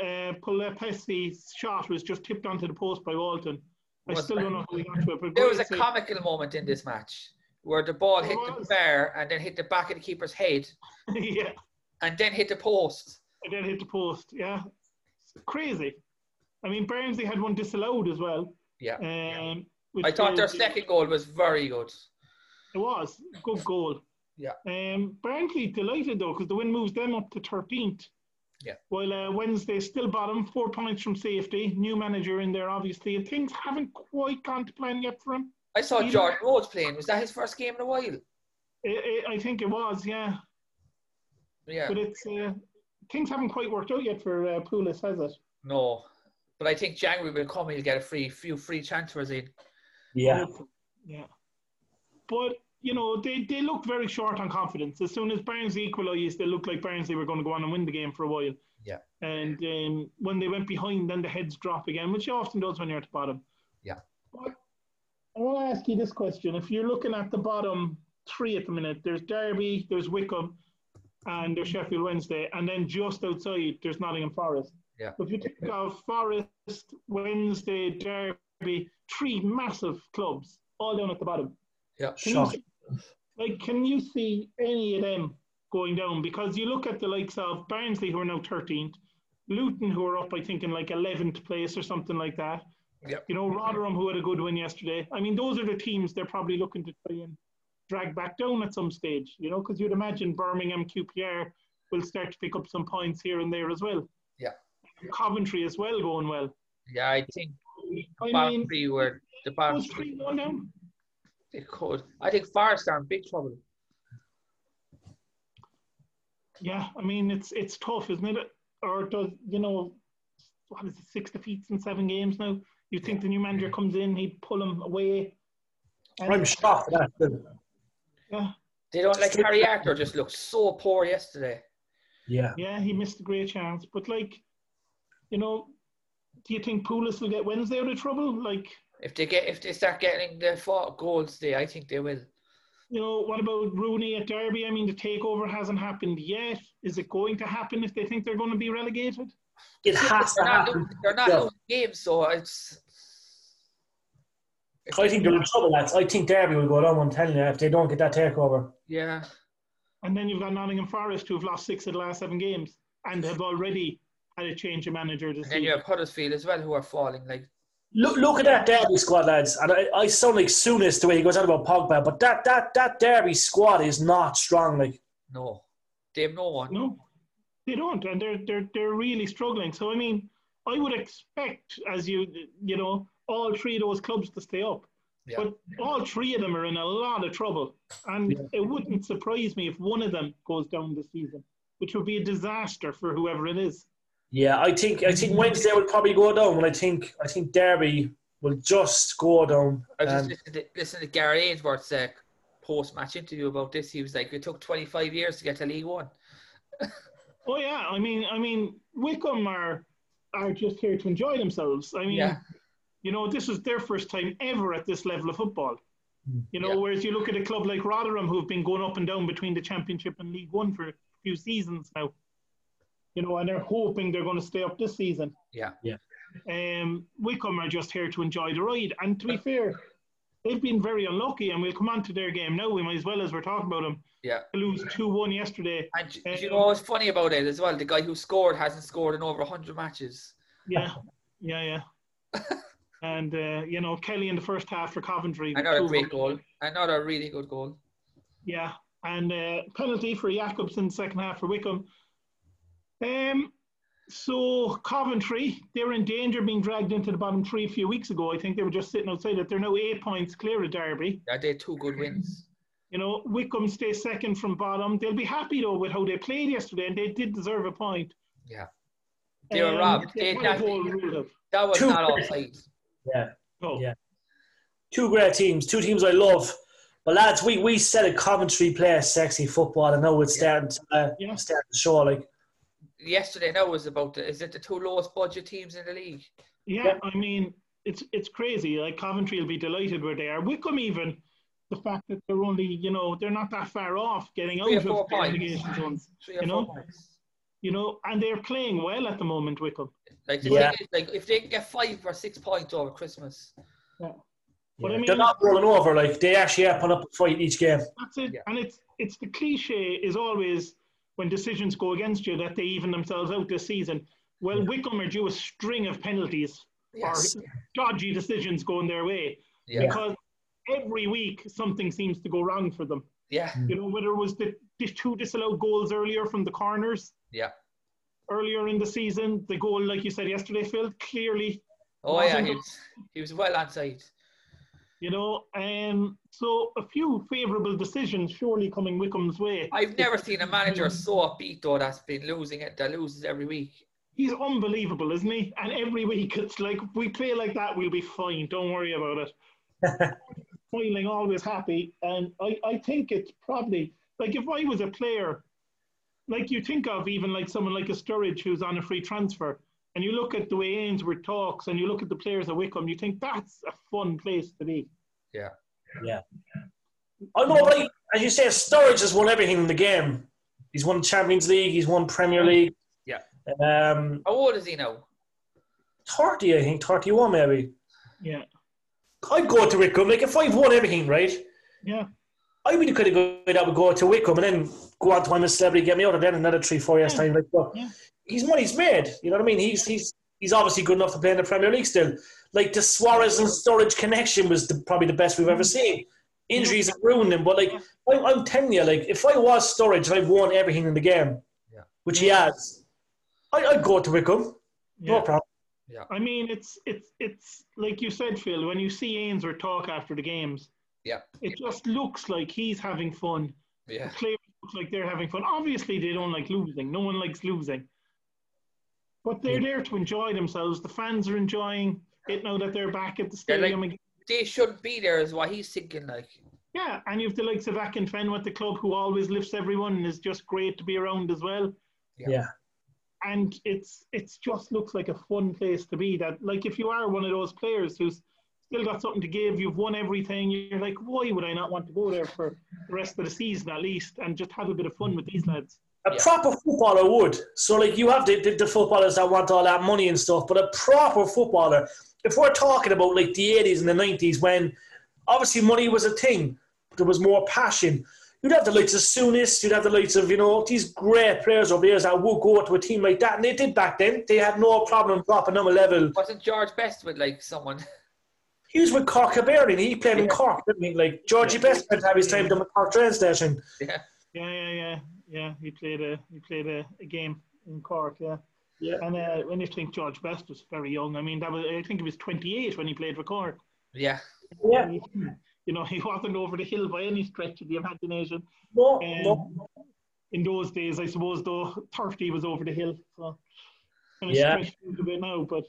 Pulepesi's shot was just tipped onto the post by Walton. I still don't know how he got to it. But there was a comical moment in this match where the ball hit the bar and then hit the back of the keeper's head. Yeah. And then hit the post. Yeah. It's crazy. I mean, Barnsley had one disallowed as well. Yeah. I thought their second goal was very good. It was a good goal. Yeah. Barnsley delighted though because the win moves them up to 13th. Yeah. Well, Wednesday still bottom, 4 points from safety. New manager in there, obviously. Things haven't quite gone to plan yet for him. I saw George Rhodes playing. Was that his first game in a while? I think it was. Yeah. Yeah. But it's things haven't quite worked out yet for Pulis, has it? No. But I think January will come. He'll get a few free transfers in. Yeah. Yeah. But, you know, they looked very short on confidence. As soon as Barnsley equalised, they looked like Barnsley were going to go on and win the game for a while. Yeah. And when they went behind, then the heads drop again, which often does when you're at the bottom. Yeah. But I want to ask you this question. If you're looking at the bottom 3 at the minute, there's Derby, there's Wickham, and there's Sheffield Wednesday. And then just outside, there's Nottingham Forest. Yeah. If you think of Forest, Wednesday, Derby, 3 massive clubs all down at the bottom. Yeah, can you see any of them going down? Because you look at the likes of Barnsley, who are now 13th, Luton, who are up, I think, in like 11th place or something like that. Yep. You know, Rotherham, who had a good win yesterday. I mean, those are the teams they're probably looking to try and drag back down at some stage, you know, because you'd imagine Birmingham, QPR will start to pick up some points here and there as well. Yeah. Coventry as well going well. Yeah, I think the bottom three going down. They could. I think Forest are in big trouble. Yeah, I mean, it's tough, isn't it? Or does, you know, what is it, 6 defeats in 7 games now? You'd think the new manager comes in, he'd pull him away. I'm shocked at that. Yeah. They don't, like, Harry Arthur just looked so poor yesterday. Yeah. Yeah, he missed a great chance. But, like, you know, do you think Poulis will get Wednesday out of trouble? Like, if they start getting the 4 goals today, I think they will. You know, what about Rooney at Derby? I mean, the takeover hasn't happened yet. Is it going to happen if they think they're going to be relegated? It has to happen. They're not losing games, so it's I think they're in trouble, lads. I think Derby will go down, I'm telling you, if they don't get that takeover. Yeah. And then you've got Nottingham Forest, who have lost 6 of the last 7 games and have already had a change of manager this season. And you have Huddersfield as well, who are falling. Like, look at that Derby squad, lads. And I sound like Soonest the way he goes on about Pogba, but that Derby squad is not strong. Like, no, they have no one. No, they don't, and they're really struggling. So I mean, I would expect, as you know, all 3 of those clubs to stay up. Yeah. But all 3 of them are in a lot of trouble. And it wouldn't surprise me if one of them goes down this season, which would be a disaster for whoever it is. Yeah, I think Wednesday will probably go down, and I think Derby will just go down. I just listened to Gary Ainsworth's post-match interview about this. He was like, it took 25 years to get to League One. Oh, yeah. I mean, Wickham are just here to enjoy themselves. I mean... Yeah. You know, this is their first time ever at this level of football. You know, whereas you look at a club like Rotherham, who've been going up and down between the Championship and League One for a few seasons now. You know, and they're hoping they're going to stay up this season. Yeah, yeah. Wickham are just here to enjoy the ride. And to be fair, they've been very unlucky, and we'll come on to their game now. We might as well, as we're talking about them. Yeah. They lose 2-1 yesterday. And you know what's funny about it as well? The guy who scored hasn't scored in over 100 matches. Yeah, yeah, yeah. And, you know, Kelly in the first half for Coventry. Another great goal. Another really good goal. Yeah. And penalty for Jacobson, second half for Wickham. So Coventry, they were in danger of being dragged into the bottom 3 a few weeks ago. I think they were just sitting outside it. They're now 8 points clear of Derby. Yeah, they had 2 good wins. You know, Wickham stay second from bottom. They'll be happy, though, with how they played yesterday, and they did deserve a point. Yeah. They were robbed. They had nothing. That was not offside. Yeah, oh. Yeah. 2 great teams, 2 teams I love. But lads, we said a Coventry player sexy football, and now it's starting to show. Like yesterday, now was about is it the 2 lowest budget teams in the league? Yeah, yeah. I mean it's crazy. Like Coventry will be delighted where they are. Wickham, even the fact that they're only they're not that far off getting out of the relegation zones. You know, and they're playing well at the moment, Wickham. Like, if they can get 5 or 6 points over Christmas. Yeah. But I mean, they're not rolling over. Like, they actually have put up a fight each game. That's it. Yeah. And it's the cliche is always when decisions go against you that they even themselves out this season. Well, Wickham are due a string of penalties or dodgy decisions going their way. Yeah. Because every week something seems to go wrong for them. Yeah. You know, whether it was the 2 disallowed goals earlier from the corners. Yeah. Earlier in the season, the goal, like you said yesterday, Phil, clearly. Oh, yeah, he was well outside. You know, so a few favourable decisions surely coming Wickham's way. I've never seen a manager so upbeat, though, that's been losing it, that loses every week. He's unbelievable, isn't he? And every week it's like, if we play like that, we'll be fine. Don't worry about it. Smiling, always happy. And I think it's probably, like, if I was a player... Like you think of even like someone like a Sturridge who's on a free transfer, and you look at the way Ainsworth talks and you look at the players at Wickham, you think that's a fun place to be. Yeah. Yeah. I know, like, as you say, Sturridge has won everything in the game. He's won Champions League, he's won Premier League. Yeah. How old is he now? 30, I think. 31 maybe. Yeah. I'd go to Wickham. Like, if I've won everything, right? Yeah. I'd be the kind of guy that would go to Wickham and then go on to I'm a celebrity, get me out of there in another 3-4 years time. Like, well, he's money's made. You know what I mean? He's obviously good enough to play in the Premier League still. Like, the Suarez and Sturridge connection was probably the best we've ever seen. Injuries have ruined him, but like I'm telling you, like if I was Sturridge and I've won everything in the game, which he has, I'd go to Wickham. Yeah. No problem. Yeah. I mean, it's like you said, Phil. When you see Ainsworth talk after the games. Yeah. It just looks like he's having fun. Yeah. The players looks like they're having fun. Obviously, they don't like losing. No one likes losing. But they're there to enjoy themselves. The fans are enjoying it now that they're back at the stadium again. They should be there is what he's thinking, like. Yeah, and you have the likes of Akin Fenn with the club who always lifts everyone and is just great to be around as well. Yeah. And it's just looks like a fun place to be. That like if you are one of those players who's still got something to give, you've won everything, you're like, why would I not want to go there for the rest of the season at least and just have a bit of fun with these lads? A proper footballer would. So like you have the footballers that want all that money and stuff, but a proper fofootballer, if we're talking about like the 80s and the 90s when obviously money was a thing, but there was more passion, you'd have the likes of Souness, you'd have the likes of, you know, these great players over the years that would go to a team like that, and they did back then. They had no problem dropping them a level. Wasn't George Best with like someone? He was with Cork Hibernian. He played in Cork, didn't he? Like Georgie Best had to have his time down at Cork train station. Yeah. He played a game in Cork. Yeah. And when you think George Best was very young, I mean, that was, I think he was 28 when he played for Cork. Yeah. You know, he wasn't over the hill by any stretch of the imagination. No. In those days, I suppose, though, 30 was over the hill. So, kind of stretched a bit now, but.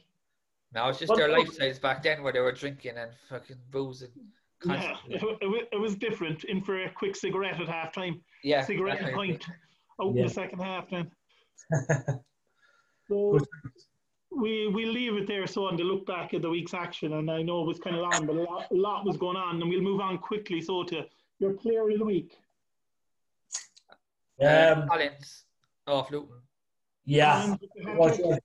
No, it's just their lifestyles back then where they were drinking and fucking boozing. Constantly. Yeah, it was different. In for a quick cigarette at half time. Yeah. Cigarette and pint. Out in the second half then. So we leave it there, so on the look back at the week's action, and I know it was kind of long, but a lot was going on, and we'll move on quickly. So to your player of the week, Collins off Luton. Yeah, I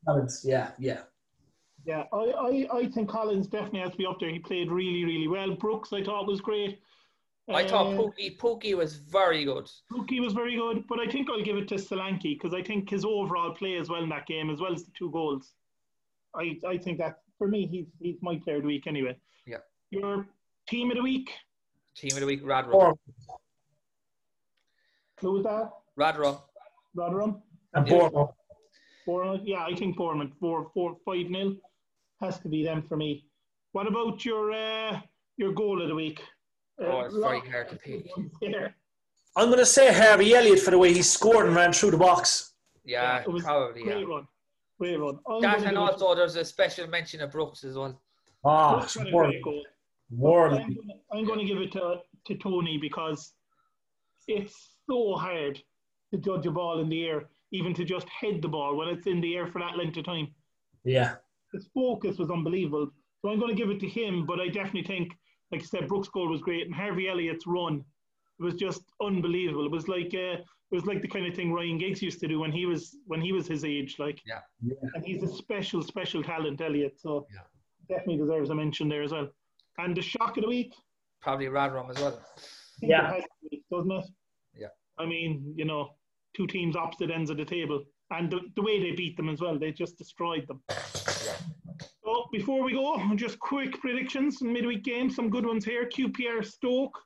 think Collins definitely has to be up there. He played really, really well. Brooks, I thought, was great. I thought Pukki was very good. Pukki was very good, but I think I'll give it to Solanke because I think his overall play as well in that game, as well as the 2 goals. I think that, for me, he's my player of the week anyway. Yeah. Your team of the week? Team of the week, Rotherham. Who was that? Rotherham. And Bournemouth. Bournemouth, yeah, I think Bournemouth, 4-5-0 has to be them for me. What about your goal of the week? Oh, it's very hard to pick. I'm going to say Harvey Elliott for the way he scored and ran through the box. Yeah, probably. Great run. That, and also there's a special mention of Brooks as well. Ah, I'm going to give it to Tony because it's so hard to judge a ball in the air, even to just head the ball when it's in the air for that length of time. Yeah. His focus was unbelievable. So I'm going to give it to him, but I definitely think, like I said, Brooks' goal was great, and Harvey Elliott's run, it was just unbelievable. It was like the kind of thing Ryan Giggs used to do when he was his age, like. Yeah. And he's a special, special talent, Elliott. So definitely deserves a mention there as well. And the shock of the week, probably Rotherham as well. Yeah, doesn't it? Yeah. I mean, you know, 2 teams opposite ends of the table, and the way they beat them as well, they just destroyed them. Well, before we go, just quick predictions and midweek games. Some good ones here. QPR Stoke.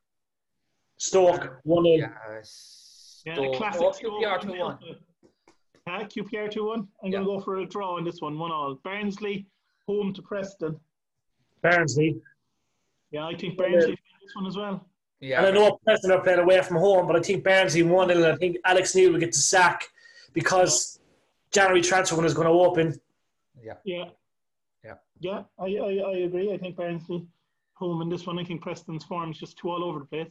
Stoke 1-0. The classic QPR 2-1. QPR 2-1. I'm going to go for a draw in this one, 1-1. Barnsley home to Preston. Barnsley. Yeah, I think Barnsley this one as well. Yeah. And I know Preston are playing away from home, but I think Barnsley 1-0, and I think Alex Neil will get the sack because January transfer window is going to open. Yeah, I agree. I think Barnsley home in this one. I think Preston's form is just too all over the place.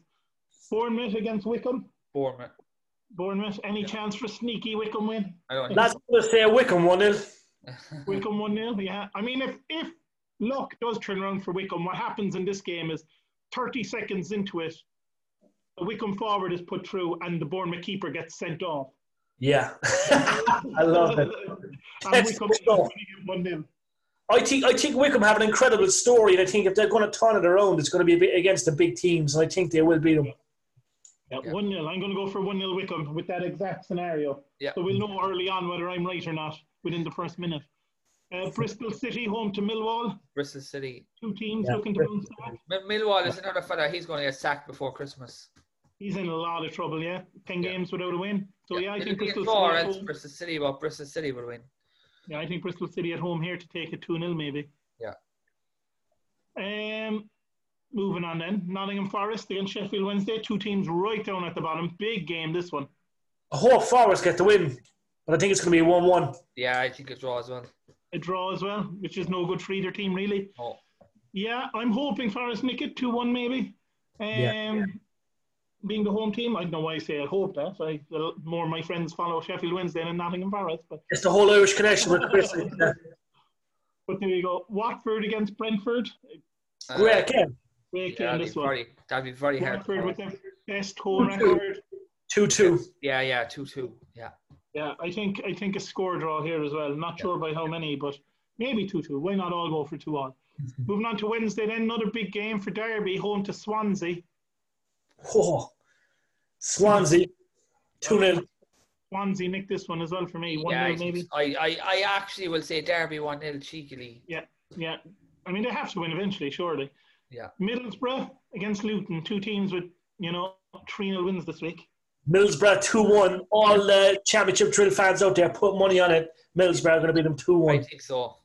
Bournemouth against Wickham. Bournemouth. Any chance for a sneaky Wickham win? That's going to say Wickham 1-0. Wickham 1-0, yeah. I mean, if luck does turn around for Wickham, what happens in this game is 30 seconds into it, the Wickham forward is put through and the Bournemouth keeper gets sent off. Yeah. I love it. And Wickham 1-0. I think Wickham have an incredible story, and I think if they're going to turn it around, it's going to be a bit against the big teams, and I think they will beat them. 1-0. I'm going to go for 1-0 Wickham with that exact scenario. Yeah. So we'll know early on whether I'm right or not within the first minute. Bristol City home to Millwall. Bristol City. 2 teams looking to bounce back. Millwall is another fella. He's going to get sacked before Christmas. He's in a lot of trouble, 10 games without a win. So I think Bristol City will win. Yeah, I think Bristol City at home here to take it 2-0 maybe. Yeah. Moving on then. Nottingham Forest against Sheffield Wednesday. 2 teams right down at the bottom. Big game, this one. I hope Forest get the win, but I think it's going to be a 1-1. Yeah, I think a draw as well. A draw as well, which is no good for either team, really. Oh. Yeah, I'm hoping Forest nick it 2-1 maybe. Yeah. Being the home team, I don't know why I say I hope that. More of my friends follow Sheffield Wednesday and Nottingham Forest. But it's the whole Irish connection with Chris. But there you go. Watford against Brentford. Great game. Great game, this one. That'd be very hard. Watford with their best home record. 2-2. Yeah, 2-2. Yeah. Yeah, I think a score draw here as well. Not sure by how many, but maybe 2-2. Why not all go for 2-1? Moving on to Wednesday then, another big game for Derby, home to Swansea. Oh, Swansea, 2-0. Swansea nicked this one as well for me, 1-0 maybe. I actually will say Derby 1-0 cheekily. Yeah. I mean, they have to win eventually, surely. Yeah. Middlesbrough against Luton, two teams with, 3-0 wins this week. Middlesbrough 2-1. All Championship Drill fans out there, put money on it. Middlesbrough are going to beat them 2-1. I think so.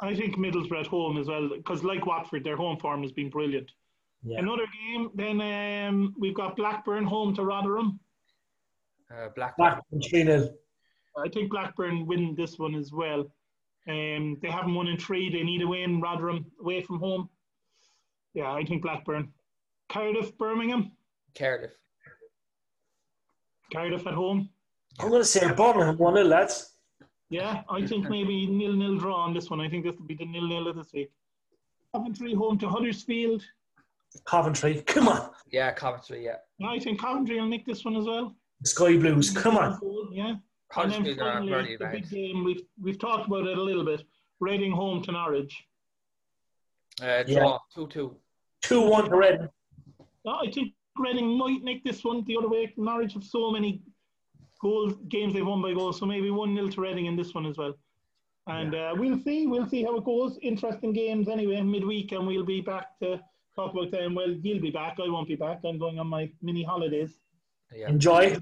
I think Middlesbrough at home as well, because like Watford, their home form has been brilliant. Yeah. Another game, then we've got Blackburn home to Rotherham. Blackburn 3-0. I think Blackburn win this one as well. They haven't won in 3. They need a win. Rotherham away from home. Yeah, I think Blackburn. Cardiff, Birmingham. Cardiff at home. I'm going to say Birmingham 1-0, lads. Yeah, I think maybe 0-0 draw on this one. I think this will be the 0-0 of this week. Coventry home to Huddersfield. Coventry, come on. Yeah, Coventry, yeah. No, I think Coventry will nick this one as well. Sky Blues, come on. Yeah. Coventry are very bad. Big game. We've talked about it a little bit. Reading home to Norwich. Draw, 2-2. 2-1 to Reading. No, I think Reading might nick this one the other way. Norwich have so many games they've won by goals, so maybe 1-0 to Reading in this one as well. And we'll see how it goes. Interesting games anyway, midweek, and we'll be back to talk about them. Well, you'll be back. I won't be back. I'm going on my mini holidays. Yeah. Enjoy.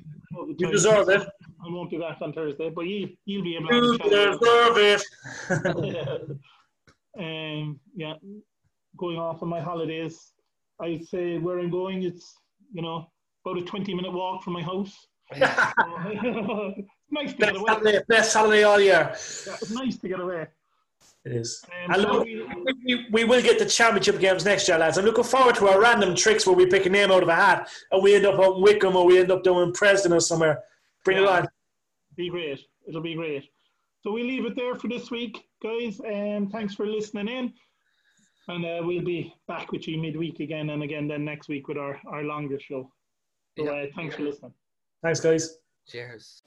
You deserve it. I won't be back on Thursday, but you'll be able to. You deserve it. Going off on my holidays. I'd say where I'm going, it's, about a 20-minute walk from my house. Nice to get away. Best holiday all year. Yeah, it's nice to get away. It is. We will get the championship games next year, lads. I'm looking forward to our random tricks where we pick a name out of a hat and we end up out in Wickham or we end up down in Preston or somewhere. Bring it on. Be great. It'll be great. So we leave it there for this week, guys. Thanks for listening in. And we'll be back with you midweek again then next week with our longer show. So thanks for listening. Thanks, guys. Cheers.